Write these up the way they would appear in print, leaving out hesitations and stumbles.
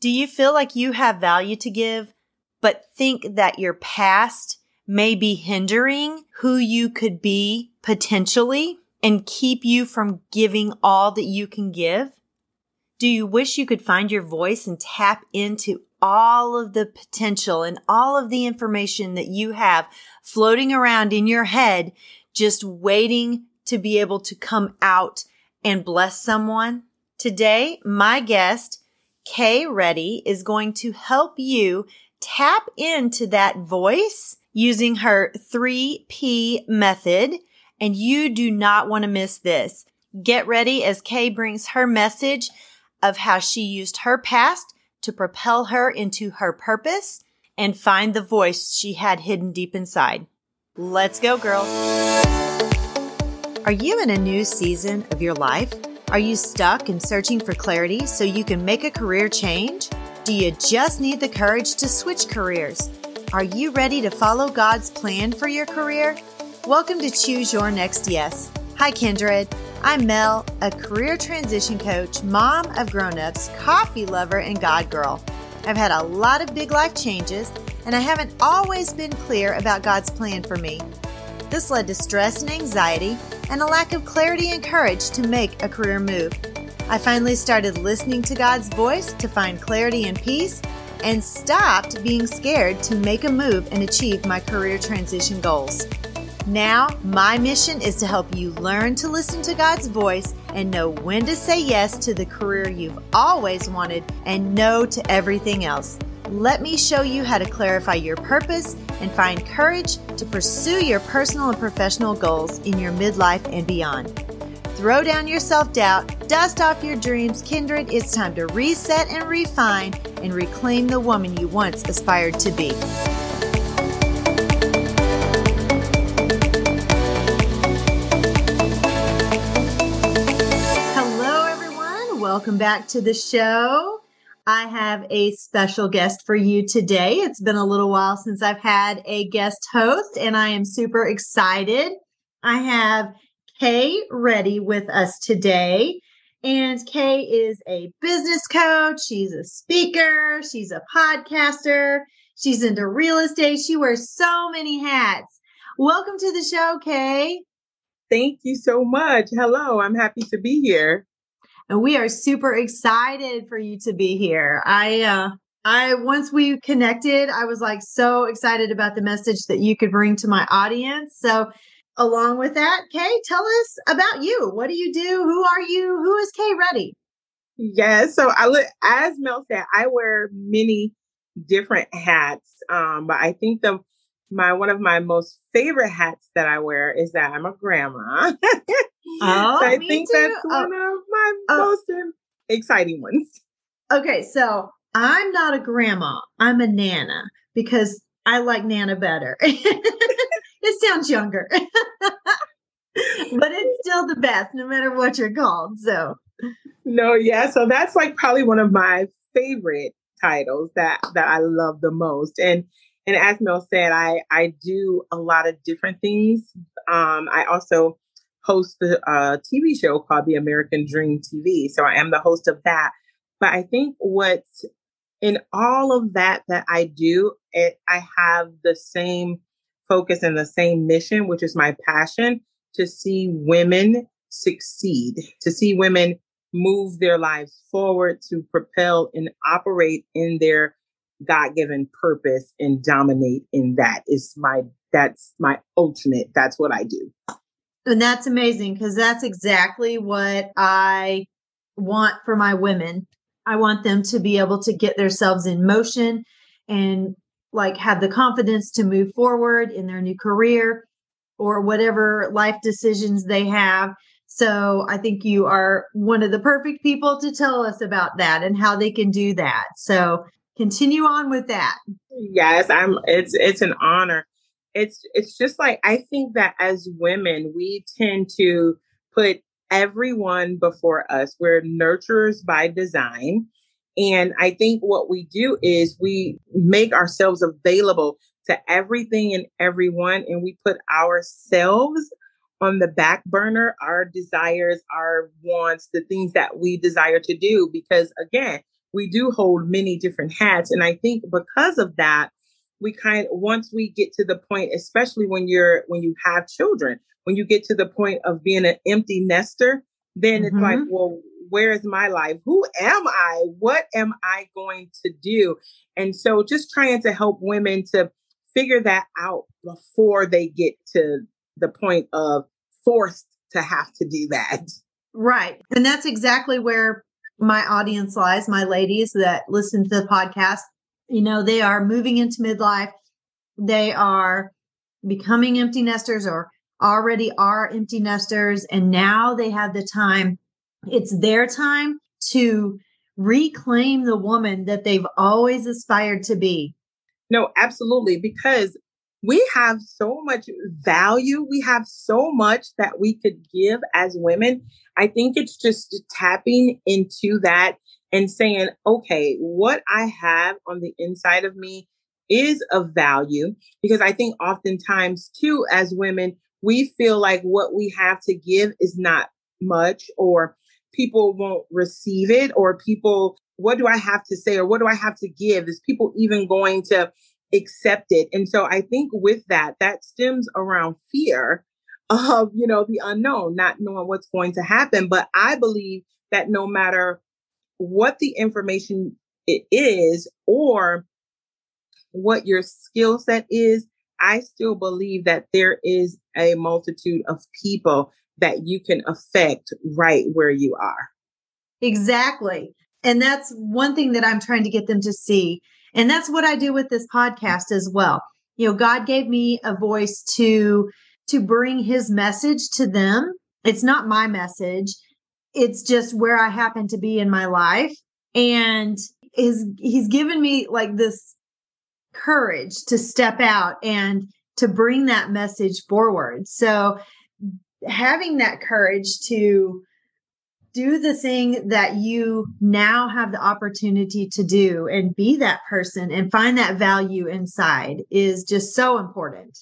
Do you feel like you have value to give, but think that your past may be hindering who you could be potentially and keep you from giving all that you can give? Do you wish you could find your voice and tap into all of the potential and all of the information that you have floating around in your head, just waiting to be able to come out and bless someone? Today, my guest, Kay Ready, is going to help you tap into that voice using her 3P method, and you do not want to miss this. Get ready as Kay brings her message of how she used her past to propel her into her purpose and find the voice she had hidden deep inside. Let's go, girls. Are you in a new season of your life? Are you stuck and searching for clarity so you can make a career change? Do you just need the courage to switch careers? Are you ready to follow God's plan for your career? Welcome to Choose Your Next Yes. Hi, Kindred. I'm Mel, a career transition coach, mom of grown-ups, coffee lover, and God girl. I've had a lot of big life changes, and I haven't always been clear about God's plan for me. This led to stress and anxiety and a lack of clarity and courage to make a career move. I finally started listening to God's voice to find clarity and peace and stopped being scared to make a move and achieve my career transition goals. Now, my mission is to help you learn to listen to God's voice and know when to say yes to the career you've always wanted and no to everything else. Let me show you how to clarify your purpose and find courage to pursue your personal and professional goals in your midlife and beyond. Throw down your self-doubt, dust off your dreams, Kindred. It's time to reset and refine and reclaim the woman you once aspired to be. Welcome back to the show. I have a special guest for you today. It's been a little while since I've had a guest host, and I am super excited. I have Kay Ready with us today, and Kay is a business coach. She's a speaker. She's a podcaster. She's into real estate. She wears so many hats. Welcome to the show, Kay. Thank you so much. Hello. I'm happy to be here. And we are super excited for you to be here. I once we connected, I was like so excited about the message that you could bring to my audience. So along with that, Kay, tell us about you. What do you do? Who are you? Who is Kay Ready? Yes. So as Mel said, I wear many different hats. But I think one of my most favorite hats that I wear is that I'm a grandma. Oh, so I think too. That's one of my most exciting ones. Okay, so I'm not a grandma. I'm a nana because I like nana better. It sounds younger, but it's still the best no matter what you're called. So, no, yeah. So that's like probably one of my favorite titles that I love the most. And as Mel said, I do a lot of different things. I also host a TV show called The American Dream TV. So I am the host of that. But I think what's in all of that I do, I have the same focus and the same mission, which is my passion to see women succeed, to see women move their lives forward, to propel and operate in their God-given purpose and dominate in that. That's my ultimate. That's what I do. And that's amazing because that's exactly what I want for my women. I want them to be able to get themselves in motion and like have the confidence to move forward in their new career or whatever life decisions they have. So I think you are one of the perfect people to tell us about that and how they can do that. So continue on with that. Yes, it's an honor. It's just like, I think that as women, we tend to put everyone before us. We're nurturers by design. And I think what we do is we make ourselves available to everything and everyone. And we put ourselves on the back burner, our desires, our wants, the things that we desire to do, because again, we do hold many different hats. And I think because of that, we once we get to the point, especially when you have children, when you get to the point of being an empty nester, then it's like, well, where is my life? Who am I? What am I going to do? And so just trying to help women to figure that out before they get to the point of forced to have to do that. Right. And that's exactly where my audience lies, my ladies that listen to the podcast. You know, they are moving into midlife. They are becoming empty nesters or already are empty nesters. And now they have the time. It's their time to reclaim the woman that they've always aspired to be. No, absolutely. Because we have so much value. We have so much that we could give as women. I think it's just tapping into that and saying, okay, what I have on the inside of me is of value. Because I think oftentimes too, as women, we feel like what we have to give is not much, or people won't receive it, or people, what do I have to say? Or what do I have to give? Is people even going to accept it? And so I think with that, that stems around fear of, you know, the unknown, not knowing what's going to happen. But I believe that no matter what the information it is or what your skill set is, I still believe that there is a multitude of people that you can affect right where you are. Exactly. And that's one thing that I'm trying to get them to see. And that's what I do with this podcast as well. You know, God gave me a voice to bring his message to them. It's not my message. It's just where I happen to be in my life. And he's given me like this courage to step out and to bring that message forward. So having that courage to do the thing that you now have the opportunity to do and be that person and find that value inside is just so important.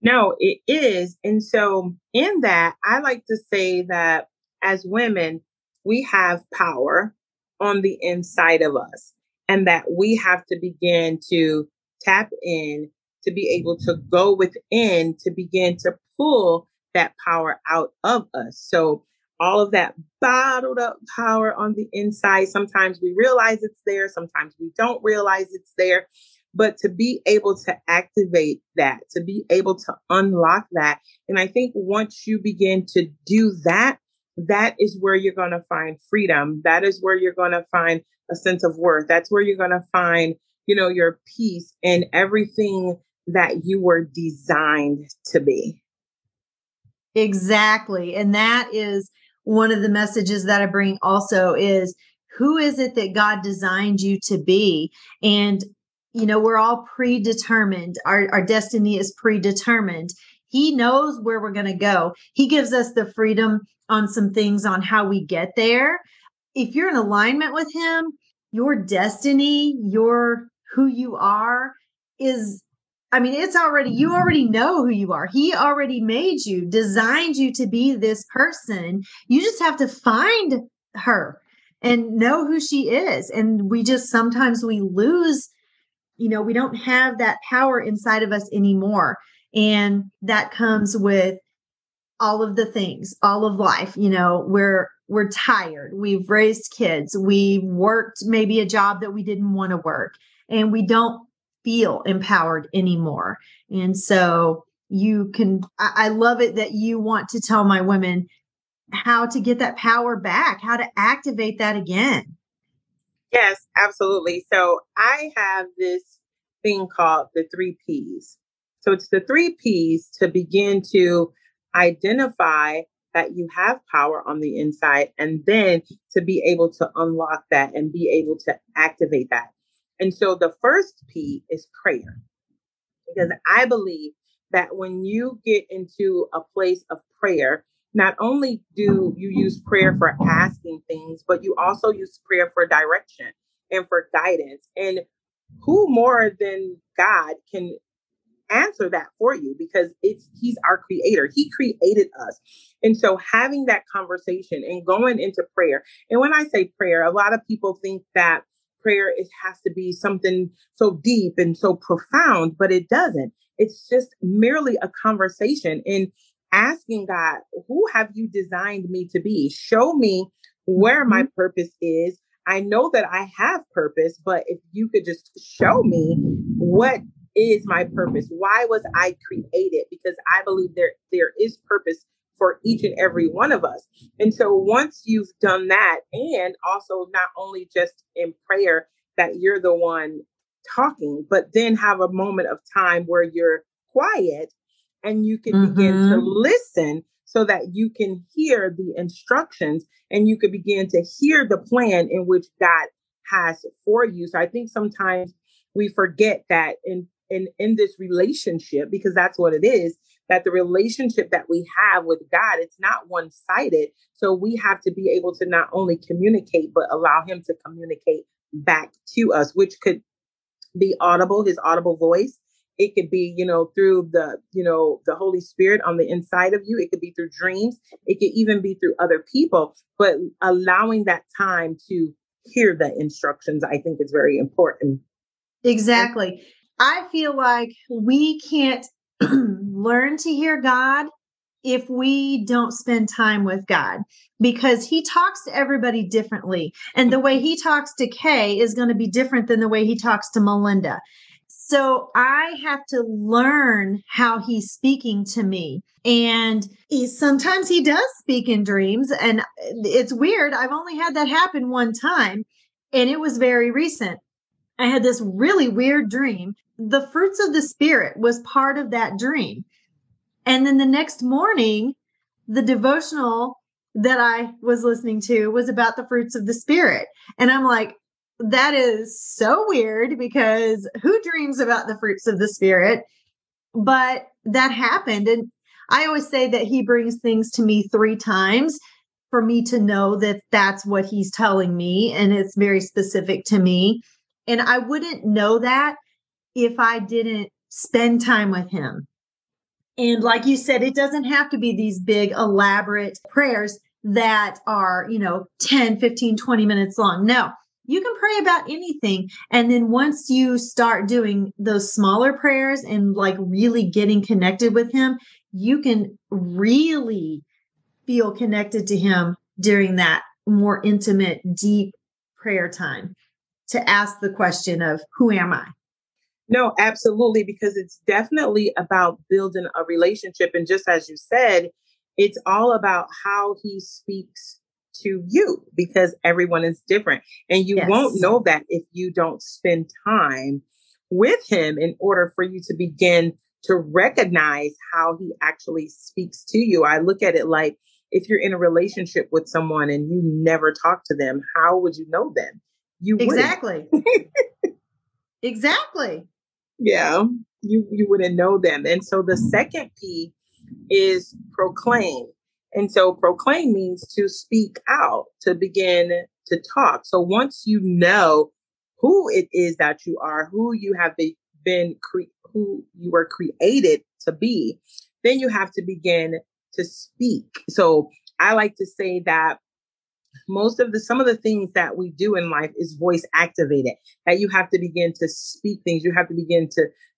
No, it is. And so in that, I like to say that as women, we have power on the inside of us, and that we have to begin to tap in, to be able to go within, to begin to pull that power out of us. So all of that bottled up power on the inside, sometimes we realize it's there, sometimes we don't realize it's there, but to be able to activate that, to be able to unlock that. And I think once you begin to do that, that is where you're going to find freedom. That is where you're going to find a sense of worth. That's where you're going to find, you know, your peace and everything that you were designed to be. Exactly. And that is one of the messages that I bring also is, who is it that God designed you to be? And, you know, we're all predetermined. Our destiny is predetermined. He knows where we're going to go. He gives us the freedom on some things on how we get there. If you're in alignment with him, your destiny, your who you are is, I mean, it's already, you already know who you are. He already made you, designed you to be this person. You just have to find her and know who she is. And we just, sometimes we lose, you know, we don't have that power inside of us anymore. And that comes with all of the things, all of life. You know, we're tired. We've raised kids. We worked maybe a job that we didn't want to work, and we don't feel empowered anymore. And so you can, I love it that you want to tell my women how to get that power back, how to activate that again. Yes, absolutely. So I have this thing called the 3 Ps. So it's the 3 Ps to begin to identify that you have power on the inside, and then to be able to unlock that and be able to activate that. And so the first P is prayer, because I believe that when you get into a place of prayer, not only do you use prayer for asking things, but you also use prayer for direction and for guidance. And who more than God can answer that for you, because he's our creator. He created us. And so having that conversation and going into prayer. And when I say prayer, a lot of people think that prayer, it has to be something so deep and so profound, but it doesn't. It's just merely a conversation and asking God, who have you designed me to be? Show me where my purpose is. I know that I have purpose, but if you could just show me what is my purpose? Why was I created? Because I believe there is purpose for each and every one of us. And so once you've done that, and also not only just in prayer that you're the one talking, but then have a moment of time where you're quiet and you can begin to listen so that you can hear the instructions and you can begin to hear the plan in which God has for you. So I think sometimes we forget that in this relationship, because that's what it is, that the relationship that we have with God, it's not one-sided. So we have to be able to not only communicate, but allow him to communicate back to us, which could be audible, his audible voice. It could be, through the Holy Spirit on the inside of you. It could be through dreams. It could even be through other people, but allowing that time to hear the instructions, I think is very important. Exactly. I feel like we can't learn to hear God if we don't spend time with God, because he talks to everybody differently. And the way he talks to Kay is going to be different than the way he talks to Melinda. So I have to learn how he's speaking to me. And sometimes he does speak in dreams. And it's weird. I've only had that happen one time, and it was very recent. I had this really weird dream. The fruits of the spirit was part of that dream. And then the next morning, the devotional that I was listening to was about the fruits of the spirit. And I'm like, that is so weird, because who dreams about the fruits of the spirit? But that happened. And I always say that he brings things to me 3 times for me to know that that's what he's telling me. And it's very specific to me. And I wouldn't know that if I didn't spend time with him. And like you said, it doesn't have to be these big, elaborate prayers that are, 10, 15, 20 minutes long. No, you can pray about anything. And then once you start doing those smaller prayers and like really getting connected with him, you can really feel connected to him during that more intimate, deep prayer time, to ask the question of, who am I? No, absolutely. Because it's definitely about building a relationship. And just as you said, it's all about how he speaks to you, because everyone is different. And you won't know that if you don't spend time with him in order for you to begin to recognize how he actually speaks to you. I look at it like, if you're in a relationship with someone and you never talk to them, how would you know them? You exactly. Exactly. Yeah. You wouldn't know them. And so the second P is proclaim. And so proclaim means to speak out, to begin to talk. So once you know who it is that you are, who you have been, who you were created to be, then you have to begin to speak. So I like to say that some of the things that we do in life is voice activated, that you have to begin to speak things. You have to begin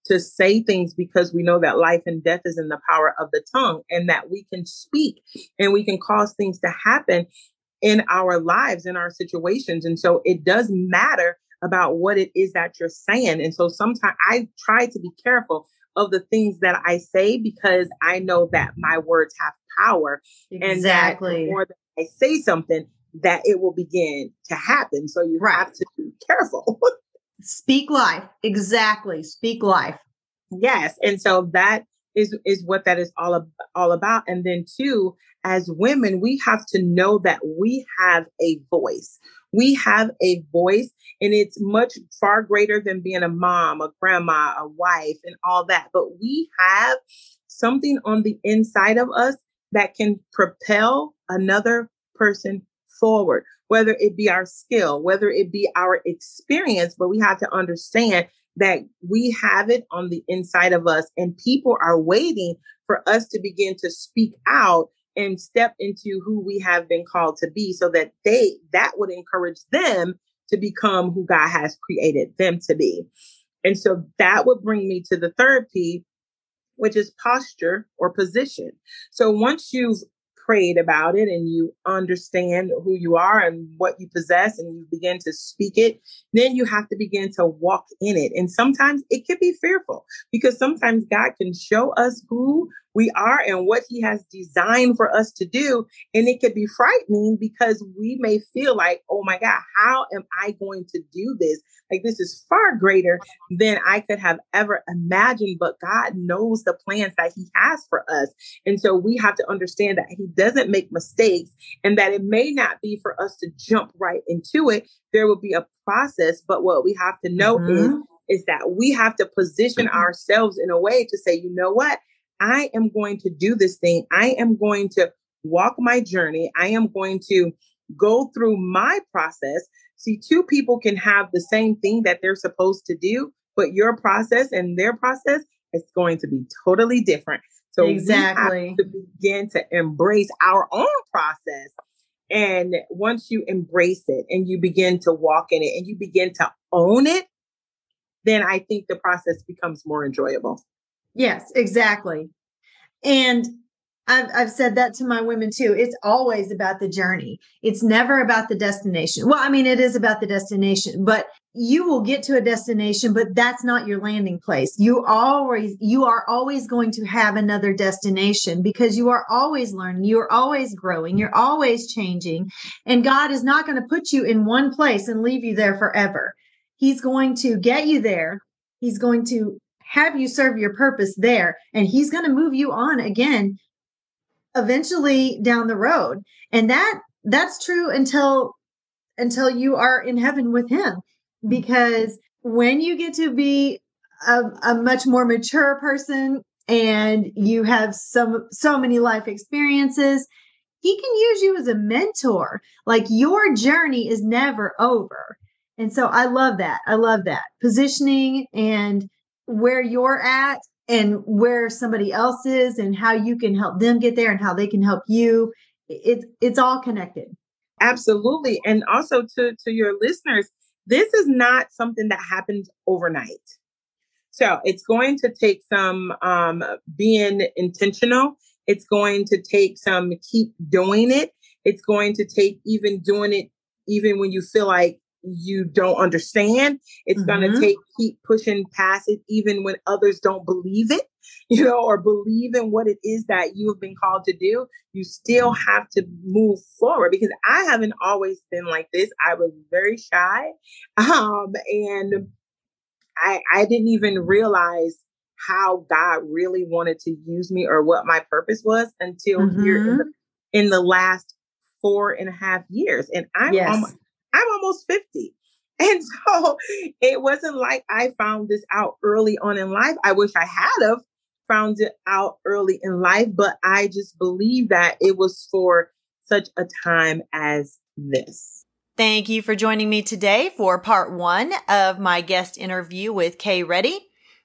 to say things, because we know that life and death is in the power of the tongue, and that we can speak and we can cause things to happen in our lives, in our situations. And so it does matter about what it is that you're saying. And so sometimes I try to be careful of the things that I say, because I know that my words have power. Exactly. And that the more that I say something, that it will begin to happen. So you have to be careful. Speak life. Exactly. Speak life. Yes. And so that is what that is all about. And then 2, as women, we have to know that we have a voice. We have a voice, and it's much far greater than being a mom, a grandma, a wife, and all that. But we have something on the inside of us that can propel another person forward, whether it be our skill, whether it be our experience, but we have to understand that we have it on the inside of us, and people are waiting for us to begin to speak out and step into who we have been called to be, so that that would encourage them to become who God has created them to be. And so that would bring me to the third P, which is posture or position. So once you've prayed about it and you understand who you are and what you possess and you begin to speak it, then you have to begin to walk in it. And sometimes it can be fearful, because sometimes God can show us who we are and what he has designed for us to do. And it could be frightening, because we may feel like, oh my God, how am I going to do this? Like, this is far greater than I could have ever imagined, but God knows the plans that he has for us. And so we have to understand that he doesn't make mistakes, and that it may not be for us to jump right into it. There will be a process, but what we have to know is that we have to position ourselves in a way to say, you know what? I am going to do this thing. I am going to walk my journey. I am going to go through my process. See, two people can have the same thing that they're supposed to do, but your process and their process is going to be totally different. So exactly. We have to begin to embrace our own process. And once you embrace it and you begin to walk in it and you begin to own it, then I think the process becomes more enjoyable. Yes, exactly. And I've said that to my women too. It's always about the journey. It's never about the destination. Well, I mean, it is about the destination, but you will get to a destination, but that's not your landing place. You are always going to have another destination, because you are always learning. You're always growing. You're always changing. And God is not going to put you in one place and leave you there forever. He's going to get you there. He's going to have you serve your purpose there, and he's going to move you on again eventually down the road. And that's true until you are in heaven with him, because when you get to be a much more mature person and you have so many life experiences, he can use you as a mentor. Like, your journey is never over. And so I love that positioning and where you're at and where somebody else is and how you can help them get there and how they can help you. It's all connected. Absolutely. And also to your listeners, this is not something that happens overnight. So it's going to take some being intentional. It's going to take some keep doing it. It's going to take even doing it even when you feel like you don't understand. It's going to keep pushing past it, even when others don't believe it, or believe in what it is that you have been called to do. You still have to move forward, because I haven't always been like this. I was very shy. And I didn't even realize how God really wanted to use me or what my purpose was until here in the last 4.5 years. And I'm almost 50. And so it wasn't like I found this out early on in life. I wish I had have found it out early in life, but I just believe that it was for such a time as this. Thank you for joining me today for part 1 of my guest interview with Kay Ready.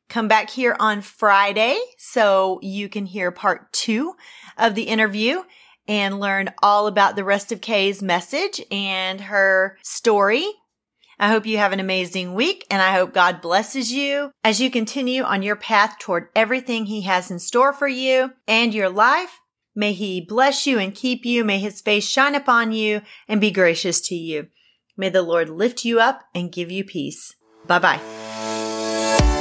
Come back here on Friday so you can hear part 2 of the interview and learn all about the rest of Kay's message and her story. I hope you have an amazing week, and I hope God blesses you as you continue on your path toward everything he has in store for you and your life. May he bless you and keep you. May his face shine upon you and be gracious to you. May the Lord lift you up and give you peace. Bye-bye.